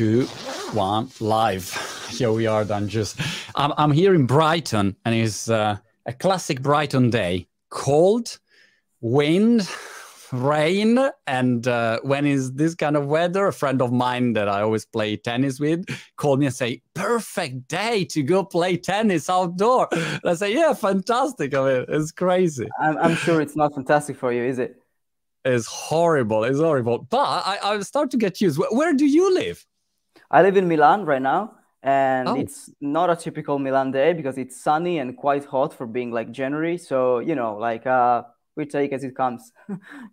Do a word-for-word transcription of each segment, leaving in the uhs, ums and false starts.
two, one, live. Here we are, Dan. Just, I'm, I'm here in Brighton, and it's uh, a classic Brighton day. Cold, wind, rain, and uh, when is this kind of weather? A friend of mine that I always play tennis with called me and say, "Perfect day to go play tennis outdoor." And I say, "Yeah, fantastic! I mean, it's crazy." I'm, I'm sure it's not fantastic for you, is it? It's horrible. It's horrible. But I, I start to get used. Where, where do you live? I live in Milan right now, and oh. It's not a typical Milan day because it's sunny and quite hot for being like January. So, you know, like uh, we take as it comes,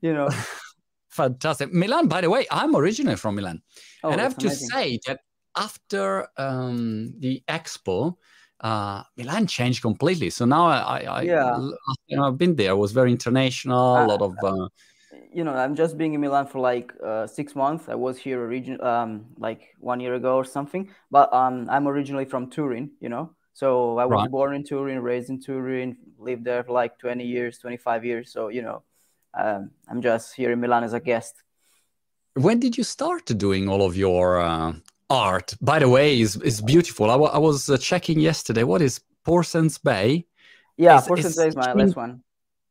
you know. Fantastic. Milan, by the way, I'm originally from Milan. Oh, and I have to amazing. say that after um, the Expo, uh, Milan changed completely. So now I, I, yeah. I, you know, I've been there. It was very international, a lot of... Uh, You know, I'm just being in Milan for like uh, six months. I was here origin- um, like one year ago or something. But um, I'm originally from Turin, you know. So I was right. born in Turin, raised in Turin, lived there for like twenty years, twenty-five years. So, you know, um, I'm just here in Milan as a guest. When did you start doing all of your uh, art? By the way, it's, it's beautiful. I, w- I was uh, checking yesterday. What is Portsance Bay? Yeah, it's, Portsance Bay is my last one.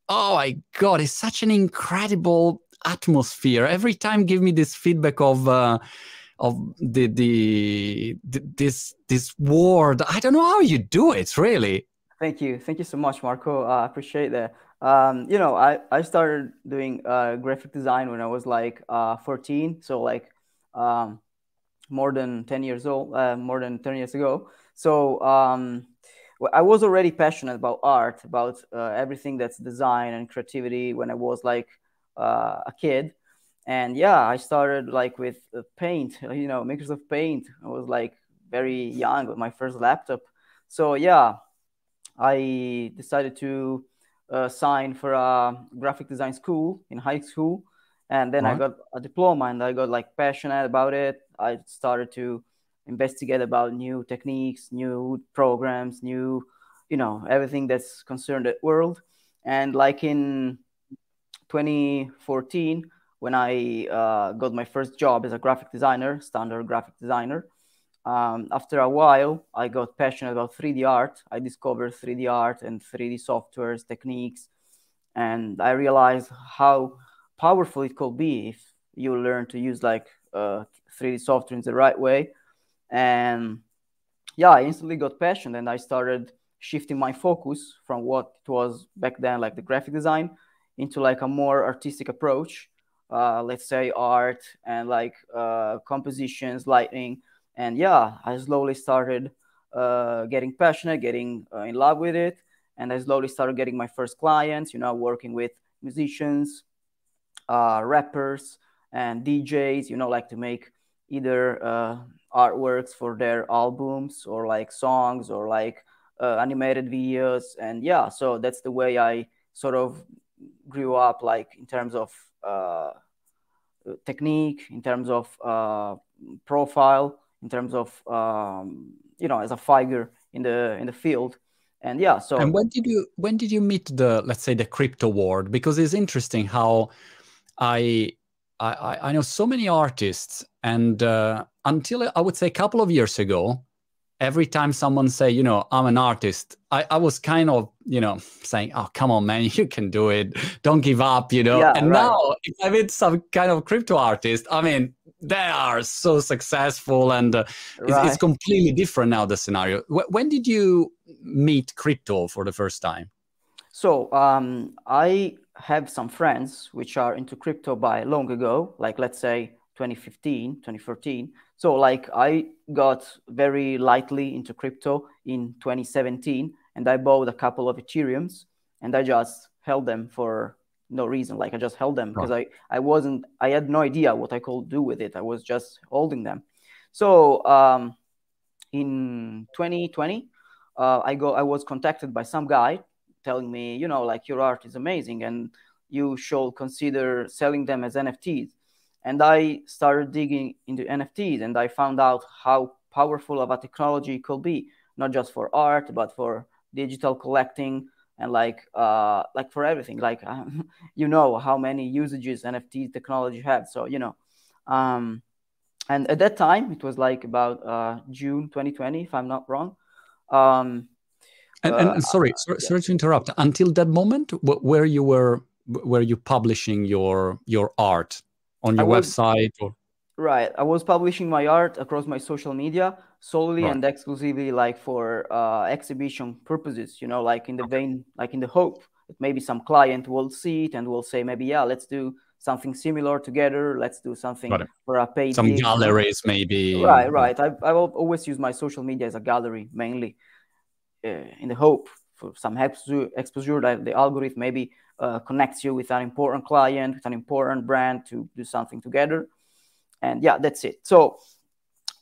Oh my God, it's such an incredible atmosphere. Every time give me this feedback of uh, of the, the the this this world. I don't know how you do it, really. Thank you. Thank you so much, Marco. I uh, appreciate that. Um, you know, I, I started doing uh, graphic design when I was like uh, fourteen. So like um, more than ten years old, uh, more than ten years ago. So... Um, I was already passionate about art, about uh, everything that's design and creativity when I was like uh, a kid. And yeah, I started like with Paint, you know, Microsoft Paint. I was like very young with my first laptop. So yeah, I decided to uh, sign for a graphic design school in high school. And then uh-huh. I got a diploma and I got like passionate about it. I started to investigate about new techniques, new programs, new, you know, everything that's concerned the world. And like in twenty fourteen, when I uh, got my first job as a graphic designer, standard graphic designer, um, after a while, I got passionate about three D art. I discovered three D art and three D softwares, techniques. And I realized how powerful it could be if you learn to use like uh, three D software in the right way. And yeah, I instantly got passionate and I started shifting my focus from what it was back then, like the graphic design, into like a more artistic approach, uh, let's say art and like uh, compositions, lighting. And yeah, I slowly started uh, getting passionate, getting uh, in love with it. And I slowly started getting my first clients, you know, working with musicians, uh, rappers and D Js, you know, like to make either... Uh, artworks for their albums or like songs or like uh, animated videos. And yeah, so that's the way I sort of grew up, like in terms of uh, technique, in terms of uh, profile, in terms of, um, you know, as a figure in the in the field. And yeah, so. And when did you, when did you meet the, let's say the crypto world? Because it's interesting how I, I, I know so many artists and uh, until I would say a couple of years ago, every time someone say, you know, I'm an artist, I, I was kind of, you know, saying, oh, come on, man, you can do it. Don't give up, you know. Yeah, and right. Now if I meet some kind of crypto artist, I mean, they are so successful and uh, right. it's, it's completely different now, the scenario. W- when did you meet crypto for the first time? So um, I have some friends which are into crypto by long ago, like let's say twenty fifteen, twenty fourteen. So like I got very lightly into crypto in twenty seventeen and I bought a couple of Ethereums and I just held them for no reason. Like I just held them because right. I, I wasn't, I had no idea what I could do with it. I was just holding them. So um, in twenty twenty, uh, I go, I was contacted by some guy telling me, you know, like your art is amazing and you should consider selling them as N F Ts. And I started digging into N F Ts and I found out how powerful of a technology it could be, not just for art, but for digital collecting and like uh, like for everything. Like, um, you know, how many usages N F T technology had. So, you know, um, And at that time, it was like about uh, June twenty twenty, if I'm not wrong. Um, and, uh, and, and sorry, uh, sorry, yeah. sorry to interrupt. Until that moment, where you were, were you publishing your your art on your was, website? Or? Right, I was publishing my art across my social media solely right. and exclusively, like for uh, exhibition purposes. You know, like in the okay. vein, like in the hope that maybe some client will see it and will say, maybe yeah, let's do something similar together. Let's do something for a paid some gig. Galleries, maybe. Right, right. I I always use my social media as a gallery mainly, uh, in the hope for some exposure that the algorithm maybe uh, connects you with an important client, with an important brand to do something together. And yeah, that's it. So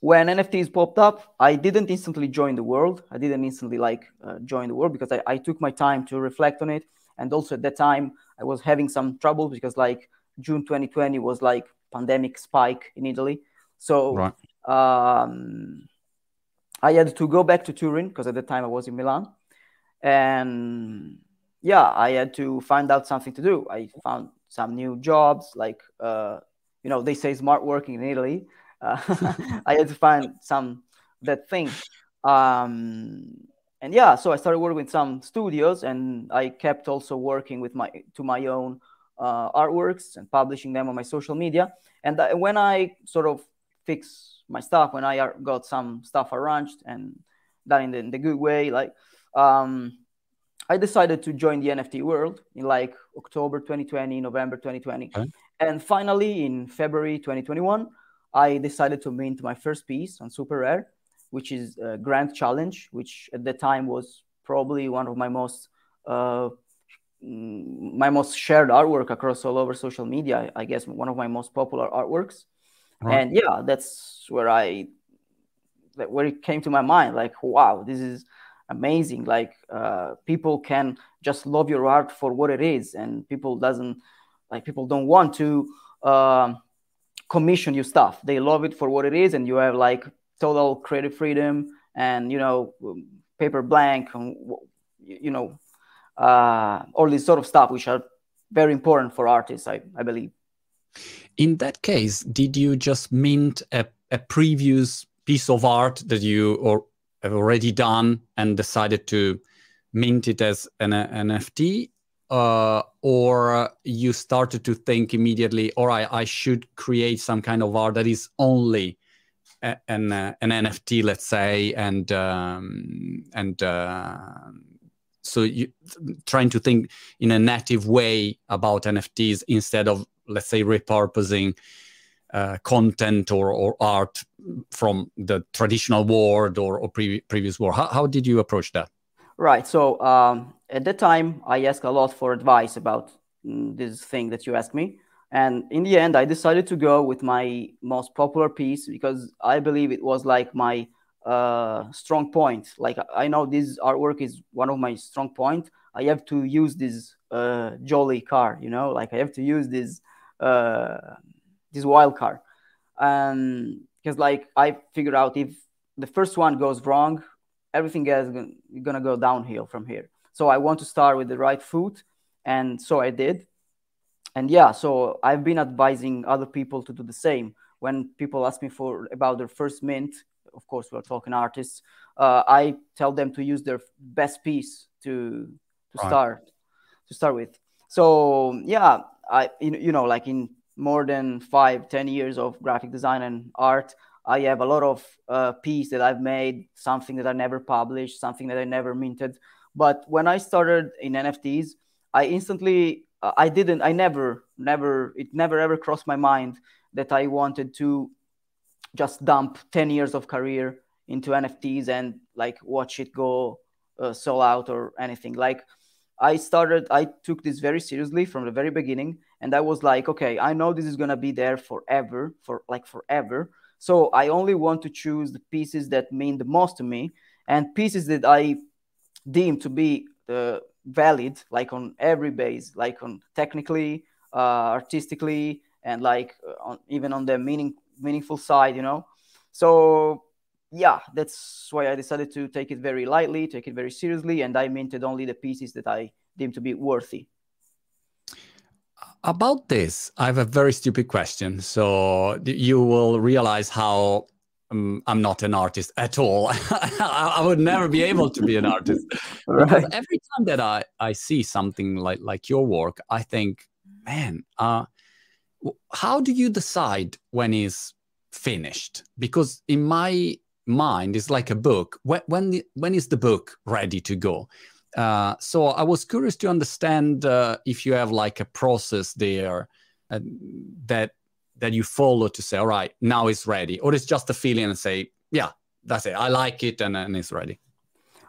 when N F Ts popped up, I didn't instantly join the world. I didn't instantly like uh, join the world because I, I took my time to reflect on it. And also at that time, I was having some trouble because like June twenty twenty was like pandemic spike in Italy. So right. um, I had to go back to Turin because at the time I was in Milan. And yeah, I had to find out something to do. I found some new jobs, like, uh, you know, they say smart working in Italy. Uh, I had to find some that thing. Um, And yeah, so I started working with some studios, and I kept also working with my to my own uh, artworks and publishing them on my social media. And th- when I sort of fixed my stuff, when I ar- got some stuff arranged and done in the, in the good way, like um, I decided to join the N F T world in like October twenty twenty, November twenty twenty, okay. and finally in February twenty twenty-one, I decided to mint my first piece on SuperRare, which is uh, Grand Challenge, which at the time was probably one of my most uh, my most shared artwork across all over social media. I guess one of my most popular artworks, right. and yeah, that's where I where it came to my mind. Like, wow, this is amazing! Like, uh, people can just love your art for what it is, and people doesn't like people don't want to uh, commission you stuff. They love it for what it is, and you have like total creative freedom and, you know, paper blank, and, you know, uh, all this sort of stuff, which are very important for artists, I, I believe. In that case, did you just mint a, a previous piece of art that you or have already done and decided to mint it as an N F T? Uh, or you started to think immediately, all right, I should create some kind of art that is only an uh, an N F T, let's say, and um, and uh, so you trying to think in a native way about N F Ts instead of, let's say, repurposing uh, content or, or art from the traditional world or, or pre- previous world. How, how did you approach that? Right. So um, at that time, I asked a lot for advice about this thing that you asked me. And in the end, I decided to go with my most popular piece because I believe it was like my uh, strong point. Like, I know this artwork is one of my strong points. I have to use this uh, jolly car, you know, like I have to use this uh, this wild car. Because um, like I figured out if the first one goes wrong, everything is going to go downhill from here. So I want to start with the right foot. And so I did. And yeah, so I've been advising other people to do the same. When people ask me for about their first mint, of course, we're talking artists, uh, I tell them to use their best piece to to right. start to start with. So yeah, I you know, like in more than five, ten years of graphic design and art, I have a lot of uh, pieces that I've made, something that I never published, something that I never minted. But when I started in N F Ts, I instantly... I didn't, I never, never, it never ever crossed my mind that I wanted to just dump ten years of career into N F Ts and like watch it go uh, sell out or anything. Like I started, I took this very seriously from the very beginning, and I was like, okay, I know this is going to be there forever, for like forever. So I only want to choose the pieces that mean the most to me and pieces that I deem to be the, uh, valid, like on every base, like on technically, uh, artistically, and like on, even on the meaning, meaningful side, you know? So yeah, that's why I decided to take it very lightly, take it very seriously. And I minted only the pieces that I deemed to be worthy. About this, I have a very stupid question. So you will realize how um, I'm not an artist at all. I, I would never be able to be an artist. Right. Every time that I, I see something like, like your work, I think, man, uh, how do you decide when it's finished? Because in my mind, it's like a book. When, when, the, when is the book ready to go? Uh, so I was curious to understand uh, if you have like a process there uh, that that you follow to say, all right, now it's ready, or it's just a feeling and say, yeah, that's it. I like it and, and it's ready.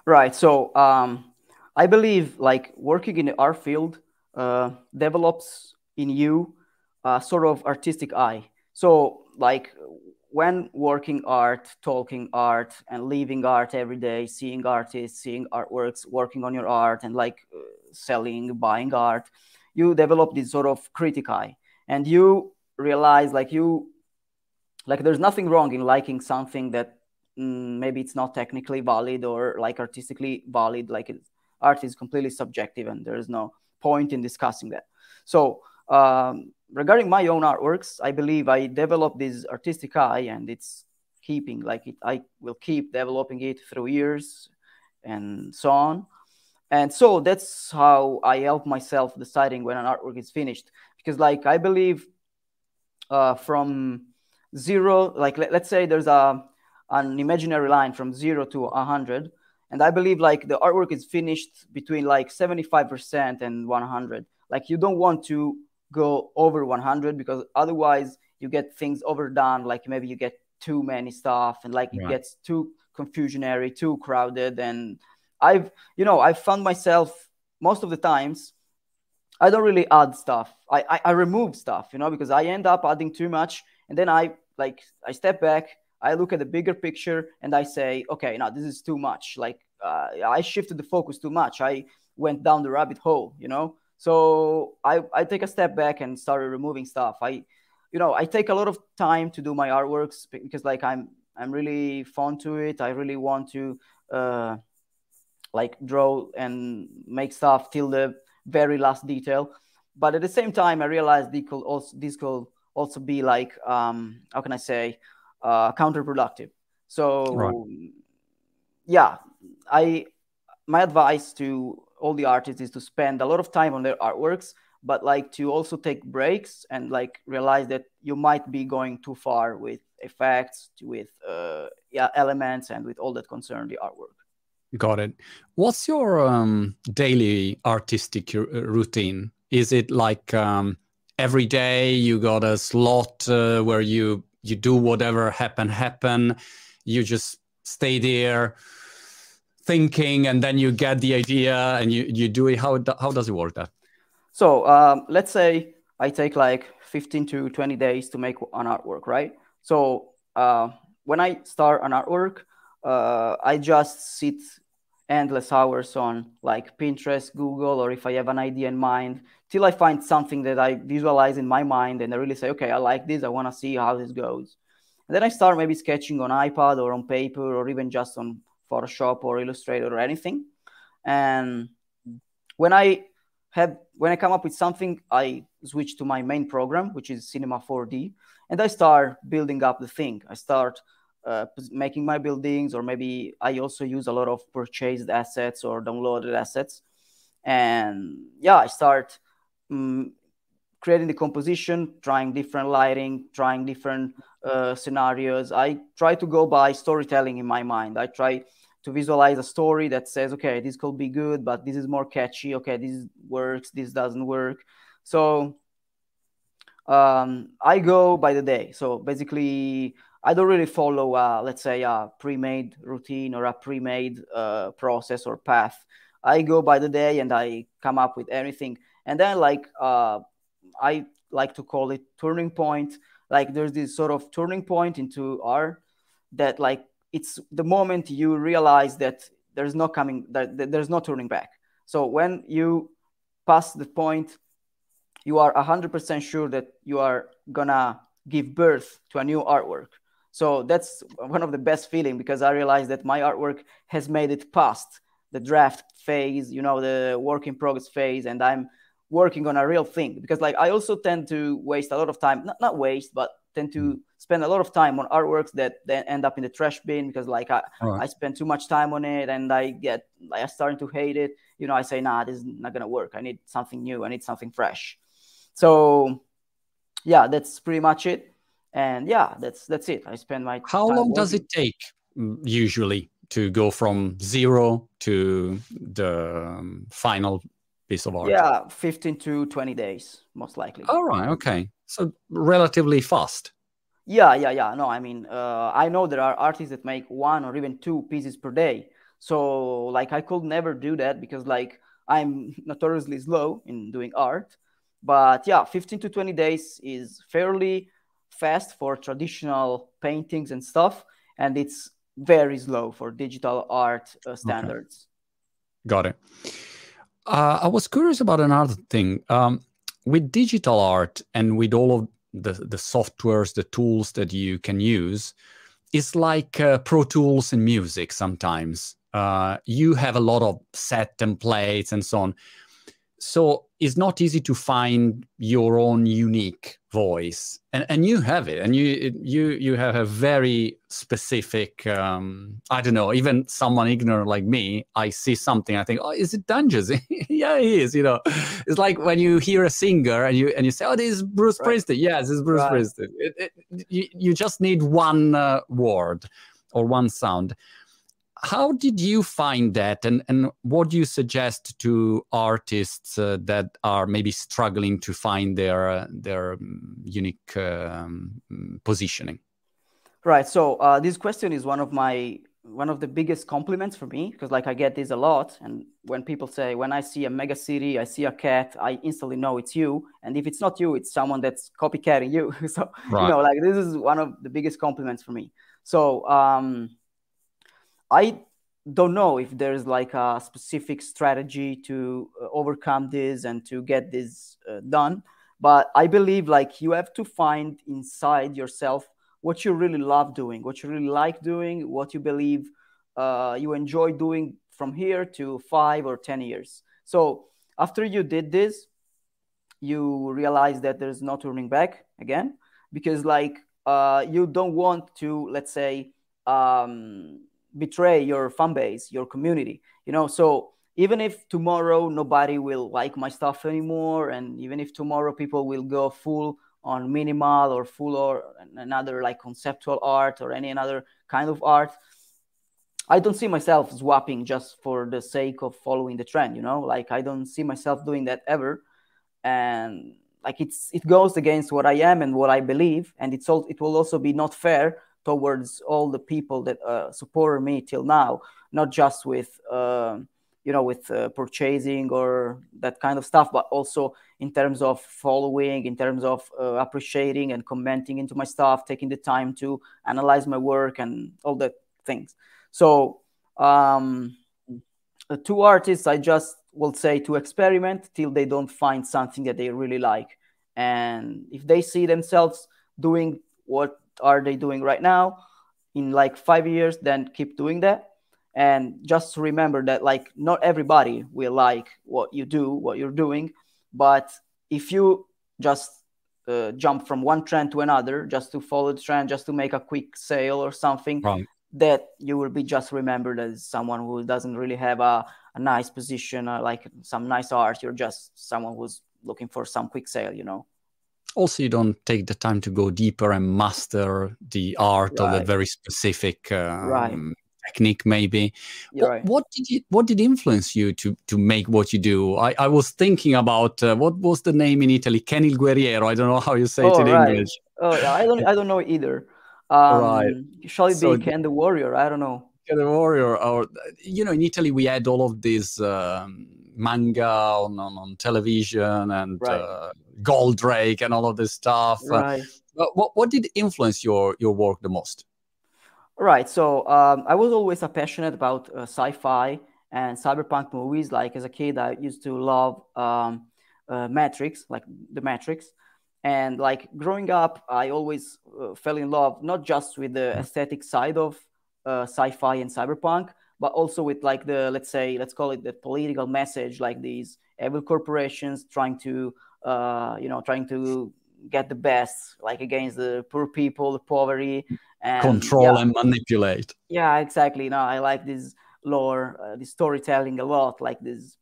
Right. So um, I believe like working in the art field uh, develops in you a sort of artistic eye. So like when working art, talking art, and living art every day, seeing artists, seeing artworks, working on your art, and like uh, selling, buying art, you develop this sort of critic eye. And you realize like you, like there's nothing wrong in liking something that mm, maybe it's not technically valid or like artistically valid. Like it, art is completely subjective and there is no point in discussing that. So um, regarding my own artworks, I believe I developed this artistic eye, and it's keeping like it, I will keep developing it through years and so on. And so that's how I help myself deciding when an artwork is finished, because like I believe uh, from zero, like let, let's say there's a an imaginary line from zero to a hundred, and I believe like the artwork is finished between like seventy-five percent and one hundred. Like you don't want to go over one hundred, because otherwise you get things overdone, like maybe you get too many stuff and like right. It gets too confusionary, too crowded. And I've, you know, I've found myself most of the times, I don't really add stuff. I, I, I remove stuff, you know, because I end up adding too much. And then I like, I step back, I look at the bigger picture and I say, okay, no, this is too much. Like uh, I shifted the focus too much. I went down the rabbit hole, you know? So I, I take a step back and started removing stuff. I, you know, I take a lot of time to do my artworks because like I'm, I'm really fond to it. I really want to uh, like draw and make stuff till the very last detail. But at the same time, I realized this could also, this could also be like, um, how can I say, uh, counterproductive. So right. yeah, I, my advice to all the artists is to spend a lot of time on their artworks, but like to also take breaks and like realize that you might be going too far with effects, with uh, yeah, elements, and with all that concern the artwork. Got it. What's your um, daily artistic routine? Is it like um, every day you got a slot uh, where you you do whatever happen happen, you just stay there thinking, and then you get the idea and you, you do it? How, how does it work that? So um, let's say I take like fifteen to twenty days to make an artwork, right? So uh, when I start an artwork, uh, I just sit endless hours on like Pinterest, Google, or if I have an idea in mind, till I find something that I visualize in my mind and I really say, okay, I like this, I wanna see how this goes. And then I start maybe sketching on iPad or on paper or even just on Photoshop or Illustrator or anything. And when I have, when I come up with something, I switch to my main program, which is Cinema four D, and I start building up the thing. I start uh, making my buildings, or maybe I also use a lot of purchased assets or downloaded assets. And yeah, I start um, creating the composition, trying different lighting, trying different Uh, scenarios. I try to go by storytelling in my mind. I try to visualize a story that says, okay, this could be good, but this is more catchy. Okay, this works, this doesn't work. So um, I go by the day. So basically, I don't really follow, uh, let's say, a pre-made routine or a pre-made uh, process or path. I go by the day and I come up with everything. And then like, uh, I like to call it turning point. Like there's this sort of turning point into art that like it's the moment you realize that there's no coming, that, that there's no turning back. So when you pass the point, you are one hundred percent sure that you are gonna give birth to a new artwork. So that's one of the best feeling, because I realized that my artwork has made it past the draft phase, you know, the work in progress phase, and I'm working on a real thing, because like I also tend to waste a lot of time, not, not waste, but tend to spend a lot of time on artworks that then end up in the trash bin, because like I, right. I spend too much time on it and I get, like, I'm starting to hate it. You know, I say, nah, this is not going to work. I need something new. I need something fresh. So yeah, that's pretty much it. And yeah, that's, that's it. I spend my How time long working. Does it take usually to go from zero to the final piece of art? Yeah, fifteen to twenty days, most likely. All right. Okay. So relatively fast. Yeah, yeah, yeah. No, I mean, uh, I know there are artists that make one or even two pieces per day. So like I could never do that, because like I'm notoriously slow in doing art. But yeah, fifteen to twenty days is fairly fast for traditional paintings and stuff. And it's very slow for digital art uh, standards. Okay. Got it. Uh, I was curious about another thing. Um, with digital art and with all of the, the softwares, the tools that you can use, it's like uh, Pro Tools in music sometimes. Uh, you have a lot of set templates and so on. So it's not easy to find your own unique voice. And, and you have it. And you you you have a very specific, um, I don't know, even someone ignorant like me, I see something, I think, oh, is it Dungeons? Yeah, it is. You know, it's like when you hear a singer and you and you say, oh, this is Bruce right. Springsteen. Yes, this is Bruce right. Springsteen. It, it, you, you just need one uh, word or one sound. How did you find that, and, and what do you suggest to artists uh, that are maybe struggling to find their uh, their unique um, positioning? Right. So uh, this question is one of my one of the biggest compliments for me, because like I get this a lot, and when people say, when I see a mega city, I see a cat, I instantly know it's you, and if it's not you, it's someone that's copycatting you. So right. you know, like this is one of the biggest compliments for me. So. Um, I don't know if there's like a specific strategy to overcome this and to get this uh, done, but I believe like you have to find inside yourself what you really love doing, what you really like doing, what you believe uh, you enjoy doing from here to five or ten years. So after you did this, you realize that there's no turning back again, because like uh, you don't want to, let's say, um, betray your fan base, your community, you know. So even if tomorrow nobody will like my stuff anymore, and even if tomorrow people will go full on minimal or full or another like conceptual art or any another kind of art, I don't see myself swapping just for the sake of following the trend, you know, like I don't see myself doing that ever. And like it's it goes against what I am and what I believe, and it's all it will also be not fair towards all the people that uh, supported me till now, not just with, uh, you know, with uh, purchasing or that kind of stuff, but also in terms of following, in terms of uh, appreciating and commenting into my stuff, taking the time to analyze my work and all the things. So um, to artists, I just will say to experiment till they don't find something that they really like. And if they see themselves doing what are they doing right now in like five years, then keep doing that. And just remember that like not everybody will like what you do, what you're doing, but if you just uh, jump from one trend to another just to follow the trend, just to make a quick sale or something, right. that you will be just remembered as someone who doesn't really have a, a nice position or like some nice art. You're just someone who's looking for some quick sale, you know. Also, you don't take the time to go deeper and master the art right. of a very specific um, right. technique, maybe. What, right. what did you, what did influence you to to make what you do? I, I was thinking about uh, what was the name in Italy, Ken il Guerriero. I don't know how you say oh, it in right. English. Oh, yeah, I don't I don't know either. Um, right. Shall it so, be Ken the Warrior? I don't know. Ken the Warrior, or you know, in Italy we had all of these. Um, manga on, on, on television and right. uh, Goldrake and all of this stuff. Right. Uh, what, what did influence your, your work the most? Right. So um, I was always uh, passionate about uh, sci-fi and cyberpunk movies. Like as a kid, I used to love um, uh, Matrix, like the Matrix. And like growing up, I always uh, fell in love, not just with the aesthetic side of uh, sci-fi and cyberpunk, but also with like the, let's say, let's call it the political message, like these evil corporations trying to, uh, you know, trying to get the best, like against the poor people, the poverty. And, Control yeah, and manipulate. Yeah, exactly. No, I like this lore, uh, this storytelling a lot, like this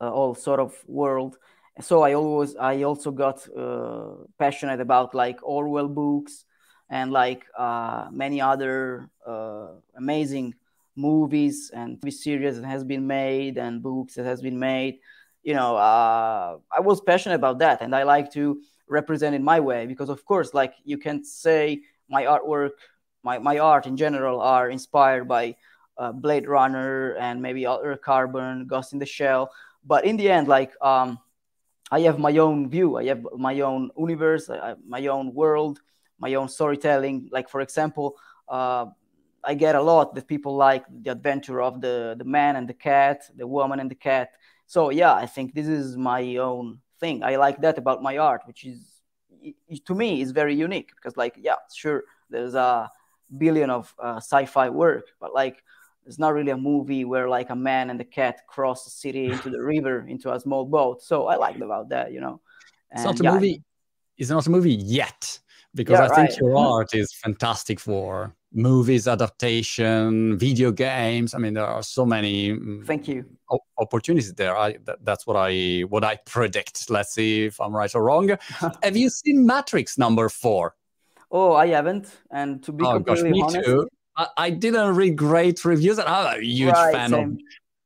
uh, whole sort of world. So I always, I also got uh, passionate about like Orwell books and like uh, many other uh, amazing movies and T V series that has been made and books that has been made. You know, uh, I was passionate about that, and I like to represent it my way because, of course, like you can say my artwork, my, my art in general are inspired by uh, Blade Runner and maybe Outer Carbon, Ghost in the Shell. But in the end, like um, I have my own view. I have my own universe, I have my own world, my own storytelling. Like, for example, uh, I get a lot that people like the adventure of the, the man and the cat, the woman and the cat. So, yeah, I think this is my own thing. I like that about my art, which is, to me, is very unique because, like, yeah, sure, there's a billion of uh, sci-fi work, but, like, it's not really a movie where, like, a man and the cat cross the city into the river, into a small boat. So I liked about that, you know. And, it's not a yeah, movie. It's not a movie yet because yeah, I right. think your art is fantastic for movies, adaptation, video games. I mean, there are so many Thank you. O- opportunities there. I, th- that's what I what I predict. Let's see if I'm right or wrong. Have you seen Matrix number four? Oh, I haven't. And to be oh, completely gosh, me honest, too. I, I didn't read great reviews. I'm a huge right, fan of,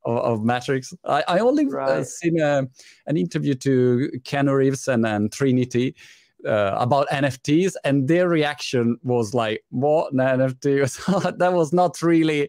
of, of Matrix. I, I only right. uh, seen a, an interview to Keanu Reeves and, and Trinity uh, about N F Ts, and their reaction was like, what, an N F T? That was not really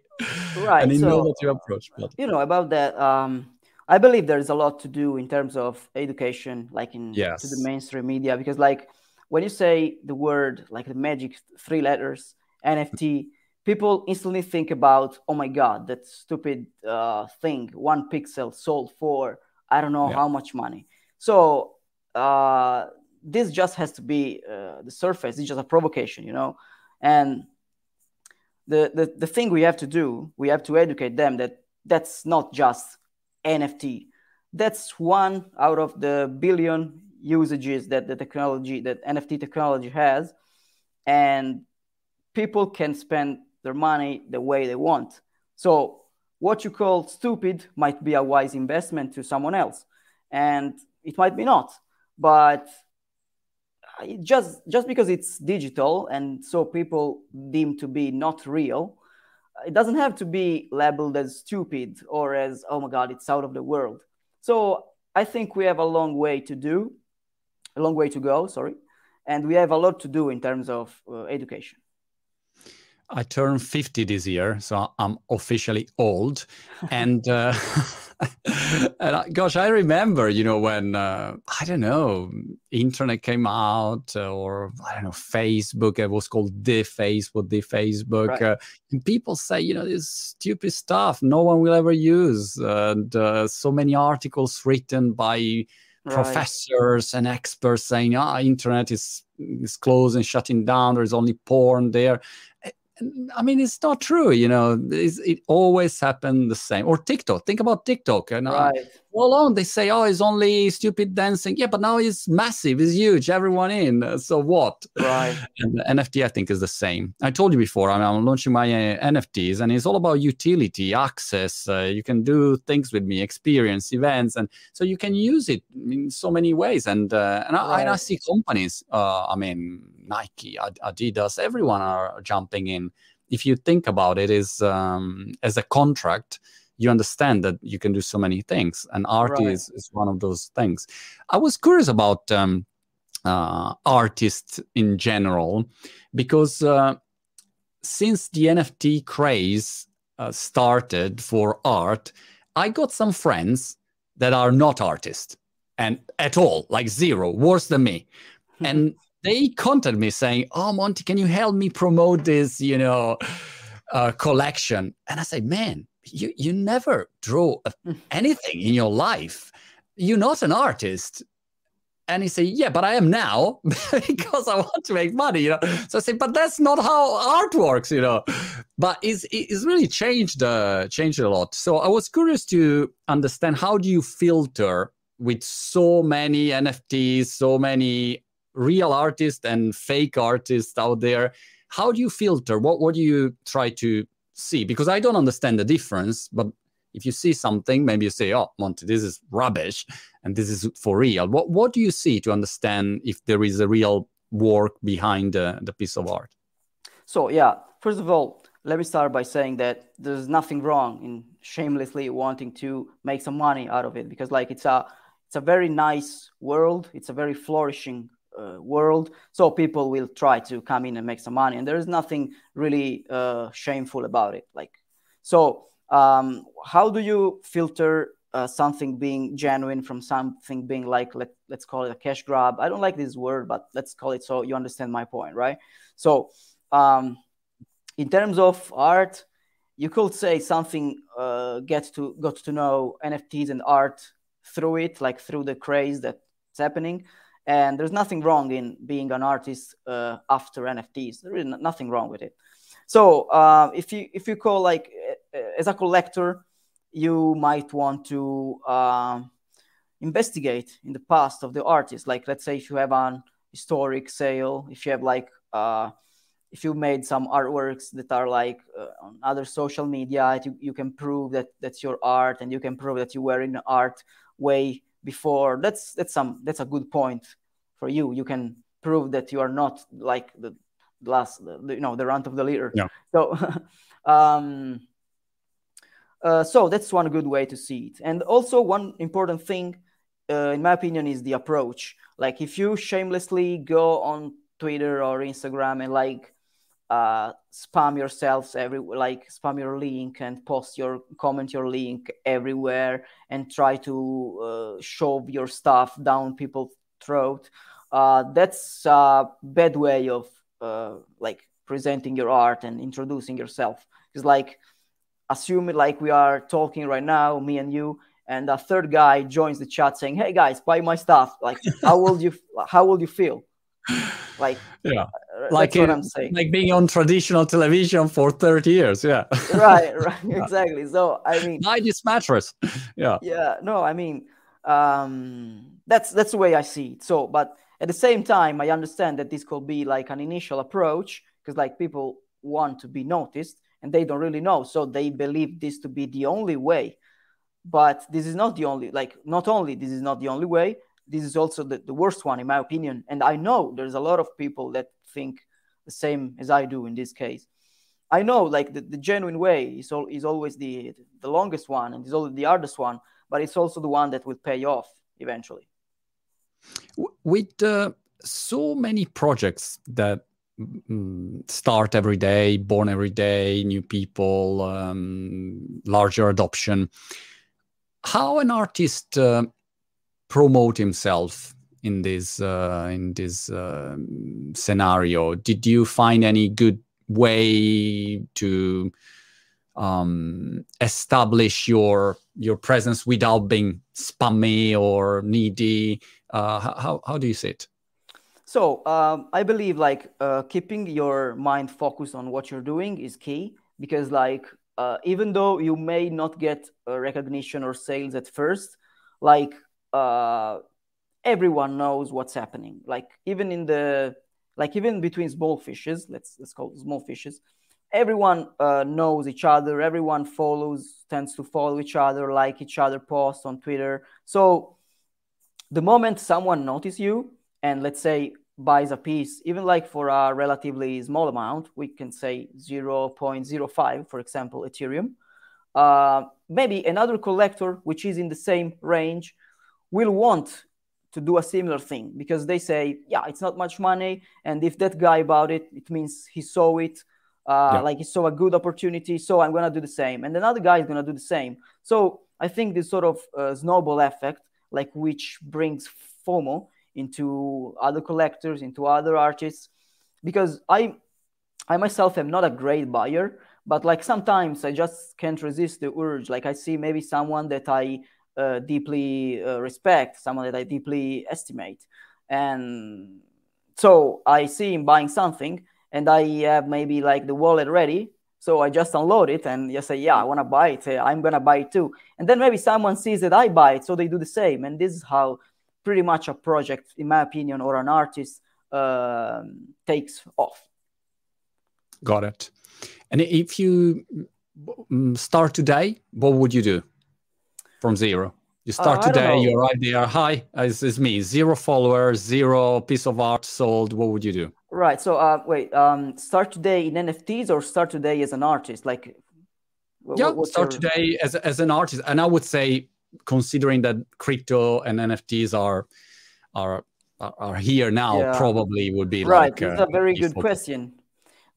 right, an innovative so, approach. But. You know, about that, um, I believe there is a lot to do in terms of education, like in yes. to the mainstream media, because like when you say the word, like the magic three letters, N F T, people instantly think about, oh my God, that stupid uh, thing, one pixel sold for, I don't know yeah. how much money. So uh, this just has to be uh, the surface. It's just a provocation, you know? And the, the, the thing we have to do, we have to educate them that that's not just N F T. That's one out of the billion usages that the technology, that N F T technology has. And people can spend their money the way they want. So what you call stupid might be a wise investment to someone else, and it might be not. But it just just because it's digital and so people deem to be not real, it doesn't have to be labeled as stupid or as, oh my God, it's out of the world. So I think we have a long way to do, a long way to go, sorry. And we have a lot to do in terms of uh, education. I turned fifty this year, so I'm officially old. and, uh, and I, gosh, I remember, you know, when, uh, I don't know, internet came out or, I don't know, Facebook, it was called the Facebook, the Facebook. Right. Uh, and people say, you know, this stupid stuff no one will ever use. And uh, so many articles written by Right. professors and experts saying, ah, oh, internet is, is closed and shutting down. There's only porn there. I mean, it's not true, you know, it's, it always happened the same. Or TikTok, think about TikTok. And right. uh, all on, they say, oh, it's only stupid dancing. Yeah, but now it's massive, it's huge, everyone in, uh, so what? Right. And the N F T, I think, is the same. I told you before, I'm, I'm launching my uh, N F Ts, and it's all about utility, access. Uh, you can do things with me, experience, events. And so you can use it in so many ways. And, uh, and, right. I, and I see companies, uh, I mean, Nike, Adidas, everyone are jumping in. If you think about it is um, as a contract, you understand that you can do so many things. And art right. is, is one of those things. I was curious about um, uh, artists in general, because uh, since the N F T craze uh, started for art, I got some friends that are not artists and at all, like zero, worse than me. And they contacted me saying, oh, Monty, can you help me promote this, you know, uh, collection? And I say, man, you, you never draw anything in your life. You're not an artist. And he said, yeah, but I am now because I want to make money. You know? So I said, but that's not how art works, you know. But it's, it's really changed, uh, changed a lot. So I was curious to understand, how do you filter with so many N F Ts, so many real artists and fake artists out there? How do you filter? What, what do you try to see? Because I don't understand the difference, but if you see something, maybe you say, oh, Monty, this is rubbish and this is for real. What, what do you see to understand if there is a real work behind the, the piece of art? So, yeah, first of all, let me start by saying that there's nothing wrong in shamelessly wanting to make some money out of it, because like it's a, it's a very nice world. It's a very flourishing uh, world. So people will try to come in and make some money, and there is nothing really uh, shameful about it. Like, so... Um, how do you filter uh, something being genuine from something being like, let, let's call it a cash grab? I don't like this word, but let's call it so you understand my point, right? So um, in terms of art, you could say something uh, gets to, got to know N F Ts and art through it, like through the craze that's happening. And there's nothing wrong in being an artist uh, after N F Ts. There's really nothing wrong with it. So uh, if you if you call, like, as a collector, you might want to uh, investigate in the past of the artist. Like, let's say if you have an historic sale, if you have like uh, if you made some artworks that are like uh, on other social media, you, you can prove that that's your art, and you can prove that you were in art way before. That's that's some that's a good point for you. You can prove that you are not like the last, you know, the runt of the litter. Yeah. So, um, uh, so that's one good way to see it. And also one important thing, uh, in my opinion, is the approach. Like, if you shamelessly go on Twitter or Instagram and like uh, spam yourselves every, like spam your link and post your comment your link everywhere and try to uh, shove your stuff down people's throat, uh, that's a bad way of Uh, like presenting your art and introducing yourself. Because like, assume it like we are talking right now, me and you, and a third guy joins the chat saying, "Hey guys, buy my stuff." Like, how will you? How will you feel? Like, yeah, that's like what it, I'm saying. Like being on traditional television for thirty years. Yeah. Right. Right. Exactly. So I mean, buy this mattress. Yeah. Yeah. No, I mean, um, that's that's the way I see it. So, but. At the same time, I understand that this could be like an initial approach, because like people want to be noticed and they don't really know. So they believe this to be the only way. But this is not the only, like not only this is not the only way, this is also the, the worst one in my opinion. And I know there's a lot of people that think the same as I do in this case. I know like the, the genuine way is, all, is always the, the longest one and is always the hardest one, but it's also the one that will pay off eventually. With uh, so many projects that mm, start every day, born every day, new people, um, larger adoption, how an artist uh, promote himself in this uh, in this uh, scenario? Did you find any good way to um, establish your your presence without being spammy or needy? Uh, how, how do you see it? So um, I believe like uh, keeping your mind focused on what you're doing is key, because like uh, even though you may not get uh, recognition or sales at first, like uh, everyone knows what's happening. Like even in the, like even between small fishes, let's, let's call it small fishes, everyone uh, knows each other. Everyone follows, tends to follow each other, like each other posts on Twitter. So the moment someone notices you and let's say buys a piece, even like for a relatively small amount, we can say zero point zero five, for example, Ethereum, uh, maybe another collector, which is in the same range, will want to do a similar thing because they say, yeah, it's not much money. And if that guy bought it, it means he saw it, uh, yeah. like he saw a good opportunity. So I'm going to do the same. And another guy is going to do the same. So I think this sort of uh, snowball effect, like which brings FOMO into other collectors, into other artists, because I, I myself am not a great buyer, but like sometimes I just can't resist the urge. Like I see maybe someone that I uh, deeply uh, respect, someone that I deeply estimate. And so I see him buying something, and I have maybe like the wallet ready. So I just unload it and just say, yeah, I want to buy it. I'm going to buy it too. And then maybe someone sees that I buy it, so they do the same. And this is how pretty much a project, in my opinion, or an artist uh, takes off. Got it. And if you start today, what would you do from zero? You start uh, today, you're right there. Hi, this is me. Zero followers, zero piece of art sold. What would you do? Right. So uh, wait, um, start today in N F Ts or start today as an artist? Like, yeah, start your... today as, as an artist. And I would say, considering that crypto and N F Ts are are are here now, yeah. probably would be right. Like, it's uh, a very good question.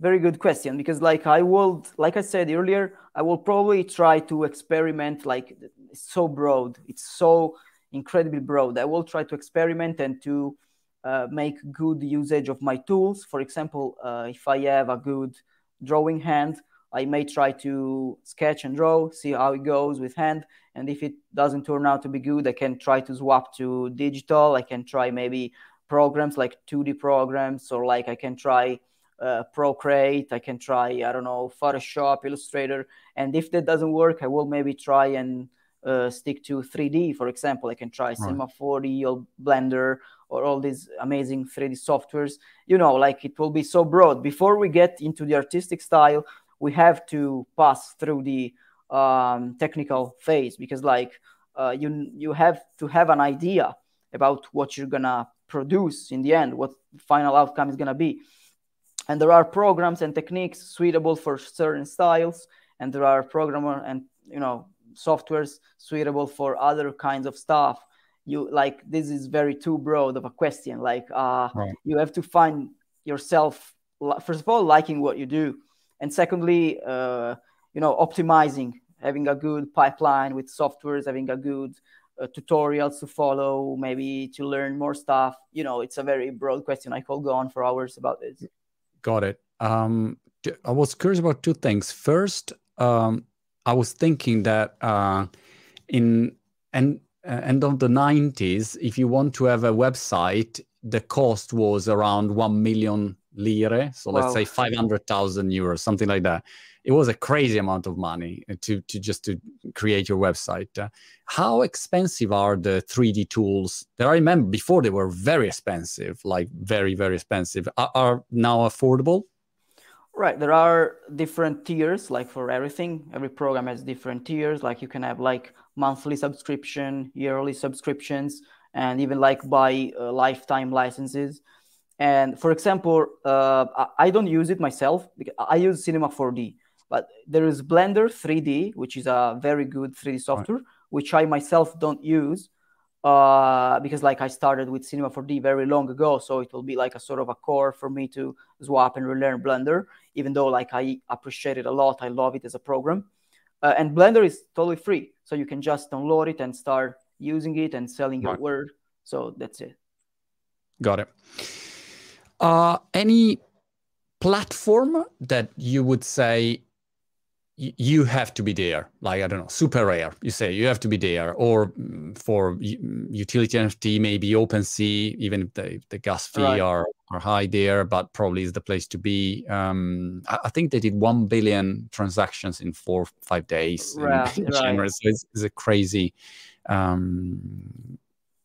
Very good question, because like I will, like I said earlier, I will probably try to experiment. Like, it's so broad, it's so incredibly broad. I will try to experiment and to uh, make good usage of my tools. For example, uh, if I have a good drawing hand, I may try to sketch and draw, see how it goes with hand. And if it doesn't turn out to be good, I can try to swap to digital. I can try maybe programs like two D programs, or like I can try Uh, Procreate, I can try, I don't know, Photoshop, Illustrator. And if that doesn't work, I will maybe try and uh, stick to three D, for example. I can try right. Cinema four D or Blender or all these amazing three D softwares. You know, like, it will be so broad. Before we get into the artistic style, we have to pass through the um, technical phase, because like uh, you, you have to have an idea about what you're gonna produce in the end, what the final outcome is gonna be. And there are programs and techniques suitable for certain styles, and there are programmer and, you know, softwares suitable for other kinds of stuff. You like, this is very too broad of a question. Like, uh, right. you have to find yourself, first of all, liking what you do. And secondly, uh, you know, optimizing, having a good pipeline with softwares, having a good uh, tutorials to follow, maybe to learn more stuff. You know, it's a very broad question. I could go on for hours about this. Got it. Um, I was curious about two things. First, um, I was thinking that uh, in and end of the nineties, if you want to have a website, the cost was around one million lire. So wow. let's say five hundred thousand euros, something like that. It was a crazy amount of money to to just to create your website. Uh, how expensive are the three D tools that I remember before? They were very expensive, like very, very expensive. Are, are now affordable? Right. There are different tiers, like for everything. Every program has different tiers. Like, you can have like monthly subscription, yearly subscriptions, and even like by uh, lifetime licenses. And for example, uh, I don't use it myself. I use Cinema four D. But there is Blender three D, which is a very good three D software, right. which I myself don't use uh, because, like, I started with Cinema four D very long ago, so it will be like a sort of a core for me to swap and relearn Blender, even though, like, I appreciate it a lot. I love it as a program. Uh, and Blender is totally free, so you can just download it and start using it and selling right. your work. So that's it. Got it. Uh, any platform that you would say you have to be there, like, I don't know, SuperRare, you say you have to be there, or for utility N F T, maybe OpenSea, even if the, the gas fee right. are, are high there, but probably is the place to be. Um, I, I think they did one billion transactions in four or five days. Right, in, in right. So it's, it's a crazy, um,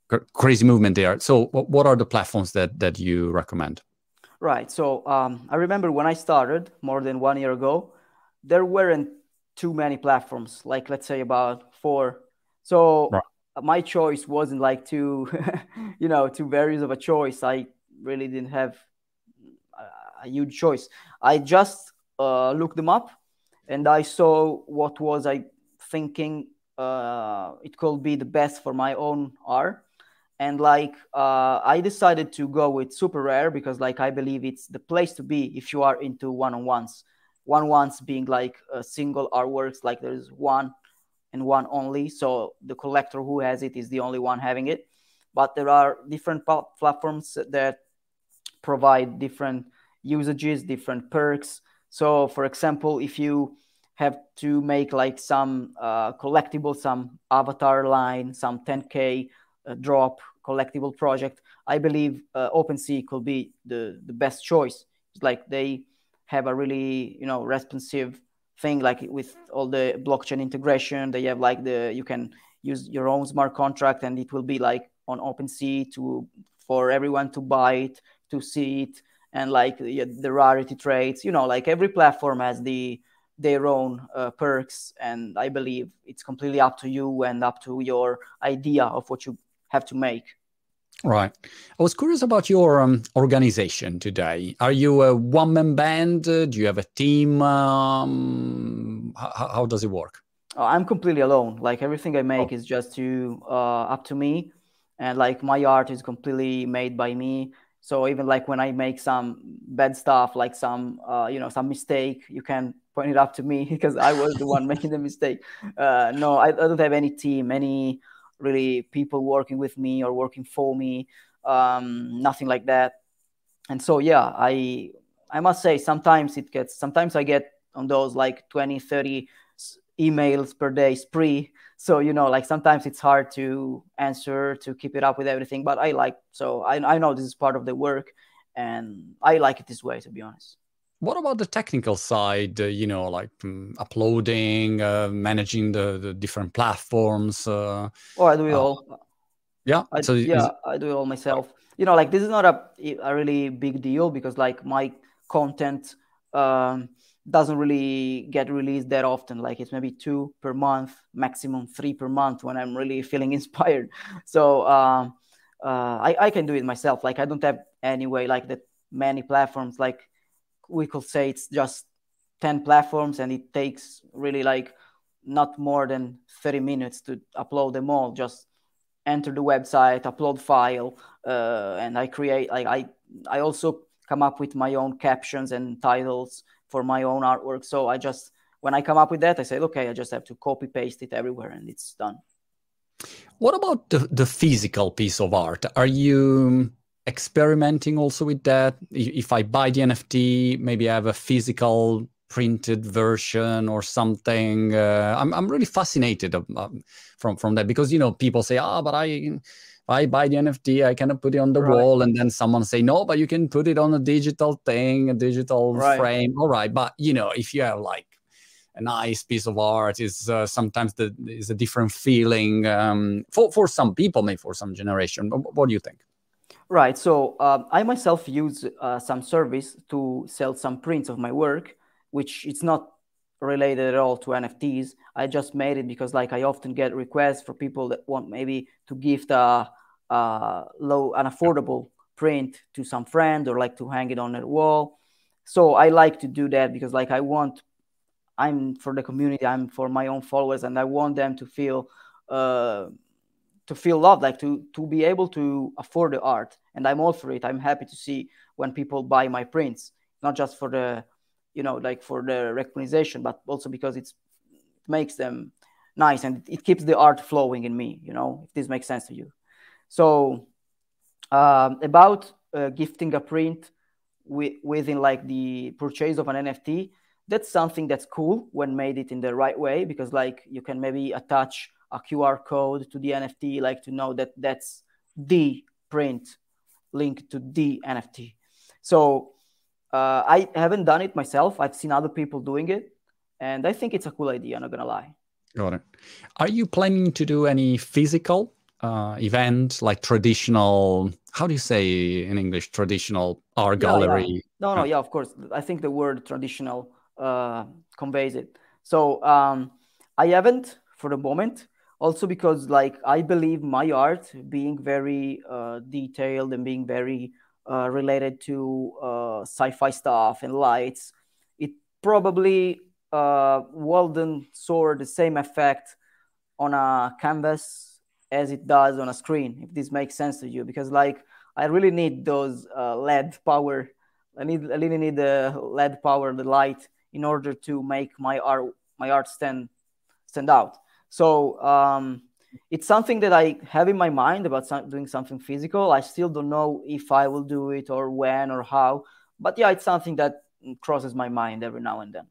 cr- crazy movement there. So what, what are the platforms that, that you recommend? Right. So um, I remember when I started more than one year ago, there weren't too many platforms, like, let's say about four. So right. my choice wasn't like too, you know, too various of a choice. I really didn't have a huge choice. I just uh, looked them up, and I saw what was I thinking uh, it could be the best for my own art. And like, uh, I decided to go with SuperRare because, like, I believe it's the place to be if you are into one-on-ones. One-on-ones being like a single artworks, like there's one and one only. So the collector who has it is the only one having it. But there are different platforms that provide different usages, different perks. So for example, if you have to make like some uh, collectible, some avatar line, some ten K uh, drop collectible project, I believe uh, OpenSea could be the, the best choice. It's like they have a really, you know, responsive thing, like with all the blockchain integration. They have like the, you can use your own smart contract and it will be like on OpenSea to, for everyone to buy it, to see it, and like the, the rarity traits, you know, like every platform has the, their own uh, perks. And I believe it's completely up to you and up to your idea of what you have to make. Right. I was curious about your um, organization today. Are you a one-man band? Uh, do you have a team? Um, how, how does it work? I'm completely alone. Like everything I make oh. is just to uh, up to me. And like my art is completely made by me. So even like when I make some bad stuff, like some, uh, you know, some mistake, you can point it up to me because I was the one making the mistake. Uh, no, I, I don't have any team, any really people working with me or working for me, um, nothing like that. And so, yeah, I I must say sometimes it gets, sometimes I get on those like twenty, thirty emails per day spree. So, you know, like sometimes it's hard to answer, to keep it up with everything, but I like, so I, I know this is part of the work and I like it this way, to be honest. What about the technical side, uh, you know, like um, uploading, uh, managing the, the different platforms? Uh, oh, I do it uh, all. Yeah. I, so yeah, is... I do it all myself. You know, like this is not a, a really big deal because like my content um, doesn't really get released that often. Like it's maybe two per month, maximum three per month when I'm really feeling inspired. So um, uh, I, I can do it myself. Like I don't have any way like that many platforms like, we could say it's just ten platforms and it takes really like not more than thirty minutes to upload them all. Just enter the website, upload file, uh, and I create, like I, I also come up with my own captions and titles for my own artwork. So I just, when I come up with that, I say, okay, I just have to copy paste it everywhere and it's done. What about the, the physical piece of art? Are you experimenting also with that? If I buy the N F T, maybe I have a physical printed version or something. Uh, I'm I'm really fascinated um, from from that because, you know, people say, ah, oh, but I I buy the N F T, I cannot put it on the right. wall, and then someone say, no, but you can put it on a digital thing, a digital right. frame. All right, but you know, if you have like a nice piece of art, is uh, sometimes the is a different feeling um, for for some people, maybe for some generation. What do you think? Right. So uh, I myself use uh, some service to sell some prints of my work, which it's not related at all to N F Ts. I just made it because like I often get requests for people that want maybe to gift a, a low, an affordable print to some friend or like to hang it on a wall. So I like to do that because like I want, I'm for the community, I'm for my own followers, and I want them to feel uh to feel loved, like to, to be able to afford the art. And I'm all for it. I'm happy to see when people buy my prints, not just for the, you know, like for the recognition, but also because it's, it makes them nice and it keeps the art flowing in me, you know, if this makes sense to you. So um, about uh, gifting a print wi- within like the purchase of an N F T, that's something that's cool when made it in the right way, because like you can maybe attach a Q R code to the N F T, like to know that that's the print linked to the N F T. So uh, I haven't done it myself. I've seen other people doing it, and I think it's a cool idea, I'm not going to lie. Got it. Are you planning to do any physical uh, event, like traditional, how do you say in English, traditional art gallery? Yeah, yeah. No, no, yeah, of course. I think the word traditional uh, conveys it. So um, I haven't for the moment. Also because like I believe my art being very uh, detailed and being very uh, related to uh, sci-fi stuff and lights, it probably uh, wouldn't soar the same effect on a canvas as it does on a screen, if this makes sense to you. Because like I really need those uh, L E D power. I need I really need the L E D power, the light, in order to make my art my art stand stand out. So um, it's something that I have in my mind about some, doing something physical. I still don't know if I will do it or when or how. But yeah, it's something that crosses my mind every now and then.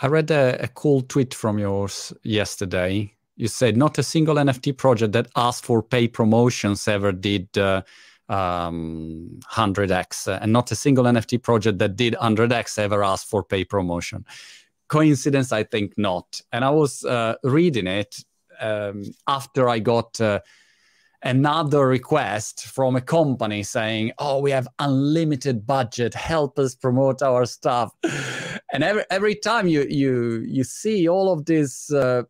I read a, a cool tweet from yours yesterday. You said not a single N F T project that asked for pay promotions ever did uh, um, one hundred X, and not a single N F T project that did one hundred X ever asked for pay promotion. Coincidence? I think not. And I was uh, reading it um, after I got uh, another request from a company saying, oh, we have unlimited budget, help us promote our stuff. And every, every time you, you, you see all of these uh,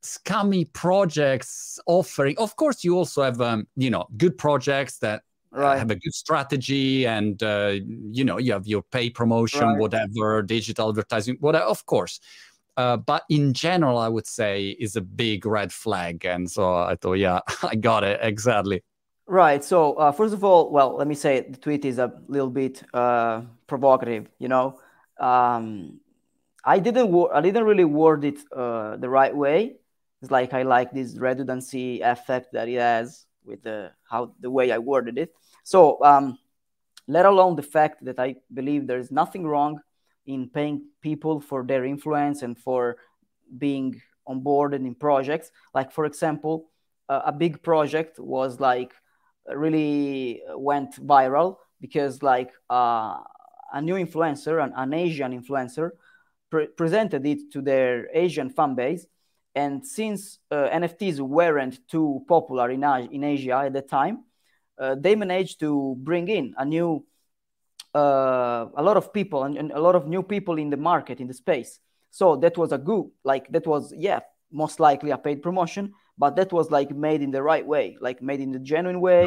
scummy projects offering, of course, you also have, um, you know, good projects that right. have a good strategy and, uh, you know, you have your pay promotion, right. whatever, digital advertising, whatever, of course. Uh, but in general, I would say is a big red flag. And so I thought, yeah, I got it. Exactly. Right. So uh, first of all, well, let me say the tweet is a little bit uh, provocative, you know. Um, I didn't wor- I didn't really word it uh, the right way. It's like I like this redundancy effect that it has with the how the way I worded it. So um, let alone the fact that I believe there is nothing wrong in paying people for their influence and for being onboarded in projects. Like, for example, uh, a big project was like really went viral because like uh, a new influencer, an, an Asian influencer, pre- presented it to their Asian fan base. And since uh, N F Ts weren't too popular in, in Asia at the time, uh, they managed to bring in a new Uh, a lot of people and, and a lot of new people in the market, in the space. So that was a good, like that was, yeah, most likely a paid promotion, but that was like made in the right way, like made in the genuine way.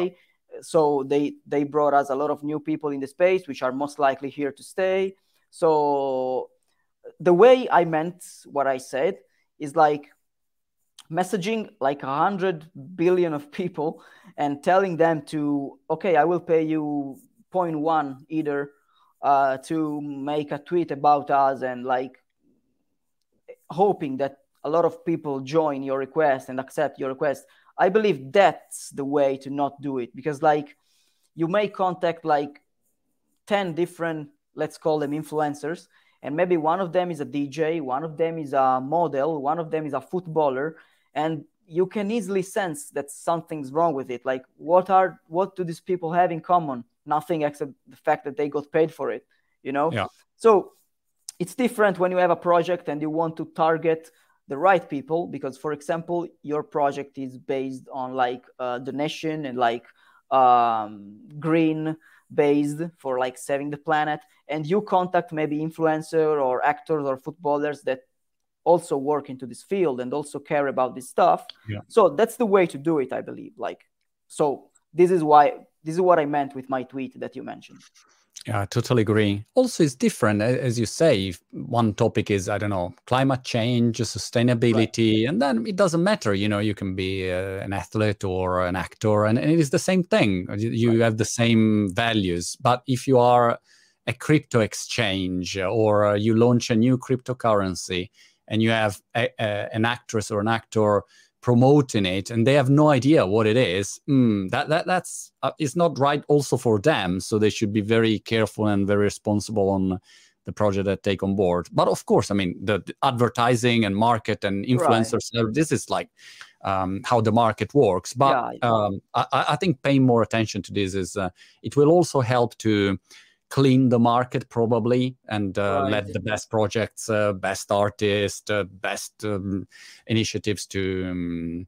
No. So they, they brought us a lot of new people in the space, which are most likely here to stay. So the way I meant what I said is like messaging like a hundred billion of people and telling them to, okay, I will pay you zero point one either uh, to make a tweet about us and like hoping that a lot of people join your request and accept your request. I believe that's the way to not do it, because like you may contact like ten different, let's call them influencers, and maybe one of them is a D J, one of them is a model, one of them is a footballer, and you can easily sense that something's wrong with it. Like what are what do these people have in common? Nothing except the fact that they got paid for it, you know? Yeah. So it's different when you have a project and you want to target the right people, because, for example, your project is based on like uh, donation and like um, green based for like saving the planet. And you contact maybe influencer or actors or footballers that also work into this field and also care about this stuff. Yeah. So that's the way to do it, I believe. Like, so this is why... This is what I meant with my tweet that you mentioned. Yeah, I totally agree. Also, it's different, as you say. If one topic is, I don't know, climate change, sustainability, right. and then it doesn't matter. You know, you can be uh, an athlete or an actor, and, and it is the same thing. You right. have the same values. But if you are a crypto exchange or uh, you launch a new cryptocurrency and you have a, a, an actress or an actor promoting it and they have no idea what it is, mm, that that that's uh, it's not right also for them. So they should be very careful and very responsible on the project that take on board. But of course, I mean, the, the advertising and market and influencers, right. this is like um, how the market works. But yeah. um, I, I think paying more attention to this is, uh, it will also help to clean the market probably and uh, right. let the best projects, uh, best artists, uh, best um, initiatives to um,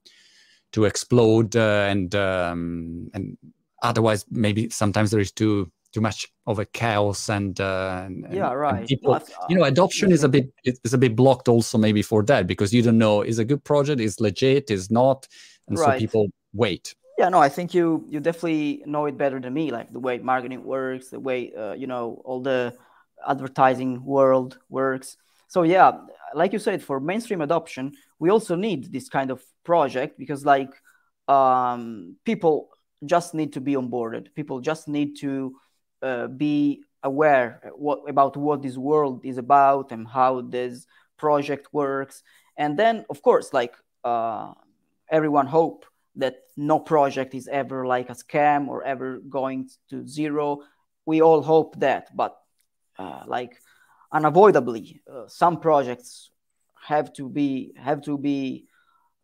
to explode uh, and um, and otherwise maybe sometimes there is too too much of a chaos and, uh, and yeah right and people, That's, you know adoption yeah. is a bit is a bit blocked also maybe for that, because you don't know is a good project is legit is not and right. so people wait. Yeah, no, I think you you definitely know it better than me, like the way marketing works, the way, uh, you know, all the advertising world works. So, yeah, like you said, for mainstream adoption, we also need this kind of project because, like, um, people just need to be onboarded. People just need to uh, be aware what, about what this world is about and how this project works. And then, of course, like, uh, everyone hope that no project is ever like a scam or ever going to zero. We all hope that, but uh, like unavoidably uh, some projects have to be have to be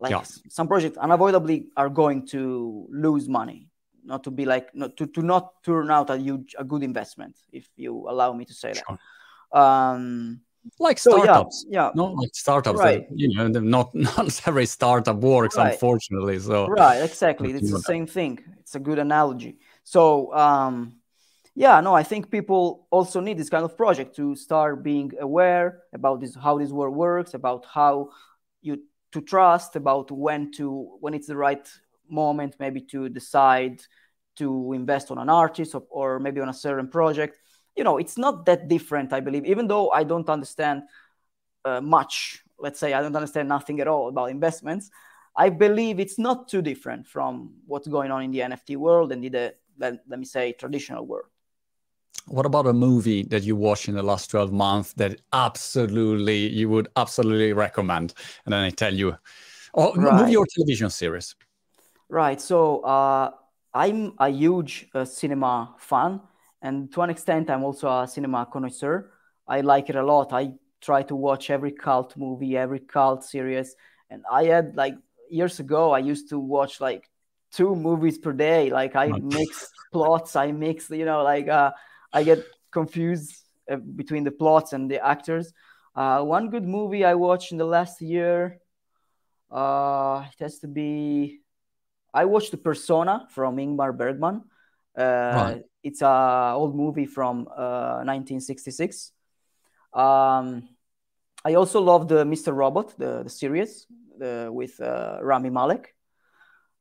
like yeah. some projects unavoidably are going to lose money, not to be like not to, to not turn out a huge a good investment, if you allow me to say that. Sure. Um, like so, startups, yeah, yeah, not like startups. Right. That, you know, not not every startup works, right. unfortunately. So right, exactly, it's the same thing. It's a good analogy. So um, yeah, no, I think people also need this kind of project to start being aware about this, how this world works, about how you to trust, about when to when it's the right moment, maybe to decide to invest on an artist or, or maybe on a certain project. You know, it's not that different, I believe, even though I don't understand uh, much. Let's say I don't understand nothing at all about investments. I believe it's not too different from what's going on in the N F T world and in the, let, let me say, traditional world. What about a movie that you watched in the last twelve months that absolutely, you would absolutely recommend? And then I tell you, oh, right. movie or television series. Right. So uh, I'm a huge uh, cinema fan. And to an extent, I'm also a cinema connoisseur. I like it a lot. I try to watch every cult movie, every cult series. And I had, like, years ago, I used to watch, like, two movies per day. Like, I mix plots. I mix, you know, like, uh, I get confused uh, between the plots and the actors. Uh, one good movie I watched in the last year, uh, it has to be... I watched the Persona from Ingmar Bergman. Uh, right. It's a old movie from uh, nineteen sixty-six. Um, I also love the Mister Robot, the, the series the, with uh, Rami Malek.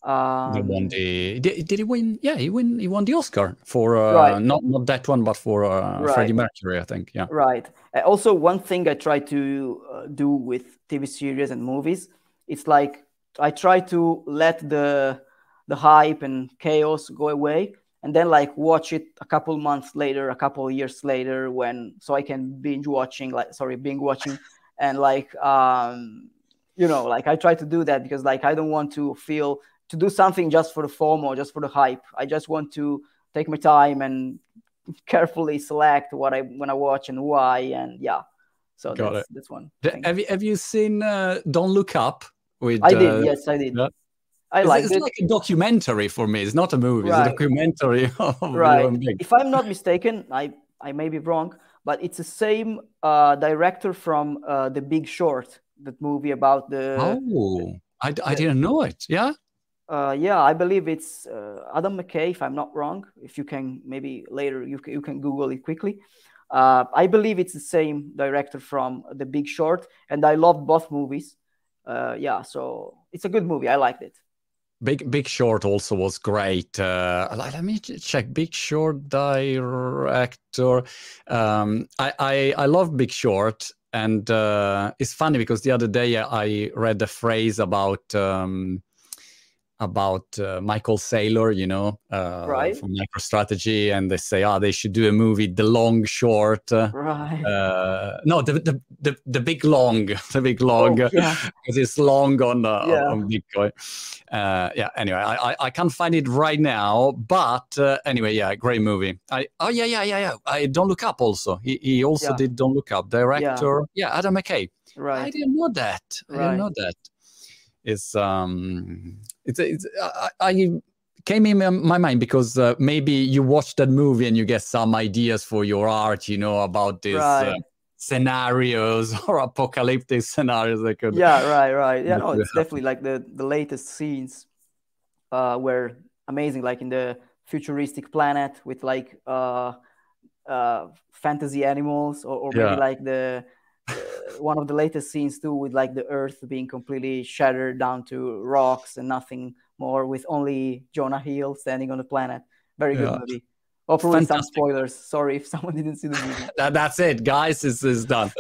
Um, he won the, did, did he win? Yeah, he win. He won the Oscar for uh, right. not not that one, but for uh, right. Freddie Mercury, I think. Yeah. Right. Also, one thing I try to uh, do with T V series and movies, it's like I try to let the the hype and chaos go away. And then, like, watch it a couple months later, a couple years later, when so I can binge watching, like, sorry, binge watching, and like, um, you know, like I try to do that because, like, I don't want to feel to do something just for the FOMO, just for the hype. I just want to take my time and carefully select what I when I watch and why, and yeah. So Got that's it. That's one. Thing. Have you have you seen uh, Don't Look Up? With I did. Uh, yes, I did. Uh, I like it's it. like a documentary for me. It's not a movie. Right. It's a documentary. Of right. If I'm not mistaken, I, I may be wrong, but it's the same uh, director from uh, The Big Short, that movie about the... Oh, the, I, the, I didn't know it. Yeah? Uh, yeah, I believe it's uh, Adam McKay, if I'm not wrong. If you can, maybe later, you can, you can Google it quickly. Uh, I believe it's the same director from The Big Short, and I loved both movies. Uh, yeah, so it's a good movie. I liked it. Big Big Short also was great. Uh, let me check. Big Short director. Um, I, I I love Big Short, and uh, it's funny because the other day I read a phrase about um, about uh, Michael Saylor, you know, uh, right. from MicroStrategy, and they say, ah, oh, they should do a movie, The Long Short. Right. Uh, no, the, the the the Big Long, the Big Long, because oh, yeah. it's long on, uh, yeah. on Bitcoin. Uh, yeah, anyway, I, I, I can't find it right now, but uh, anyway, yeah, great movie. I Oh, yeah, yeah, yeah, yeah. I, Don't Look Up also. He, he also yeah. did Don't Look Up. Director, yeah, yeah Adam McKay. Right. I didn't know that. I right. didn't know that. It's um, it's, it's I, I came in my mind because uh, maybe you watch that movie and you get some ideas for your art, you know, about these right. uh, scenarios or apocalyptic scenarios that could. Yeah, right, right. Yeah, no, it's definitely like the the latest scenes uh, were amazing, like in the futuristic planet with like uh, uh, fantasy animals, or, or maybe yeah. like the. Uh, one of the latest scenes too, with like the earth being completely shattered down to rocks and nothing more, with only Jonah Hill standing on the planet. Very good yeah. movie. Hopefully some spoilers. Sorry if someone didn't see the movie. that, that's it, guys. This is done.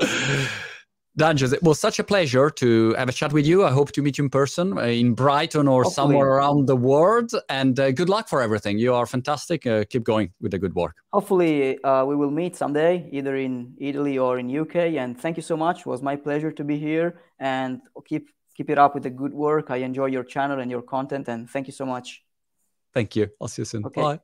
Dan, Jose, it was such a pleasure to have a chat with you. I hope to meet you in person in Brighton or Hopefully. somewhere around the world. And uh, good luck for everything. You are fantastic. Uh, keep going with the good work. Hopefully uh, we will meet someday, either in Italy or in U K. And thank you so much. It was my pleasure to be here. And keep, keep it up with the good work. I enjoy your channel and your content. And thank you so much. Thank you. I'll see you soon. Okay. Bye.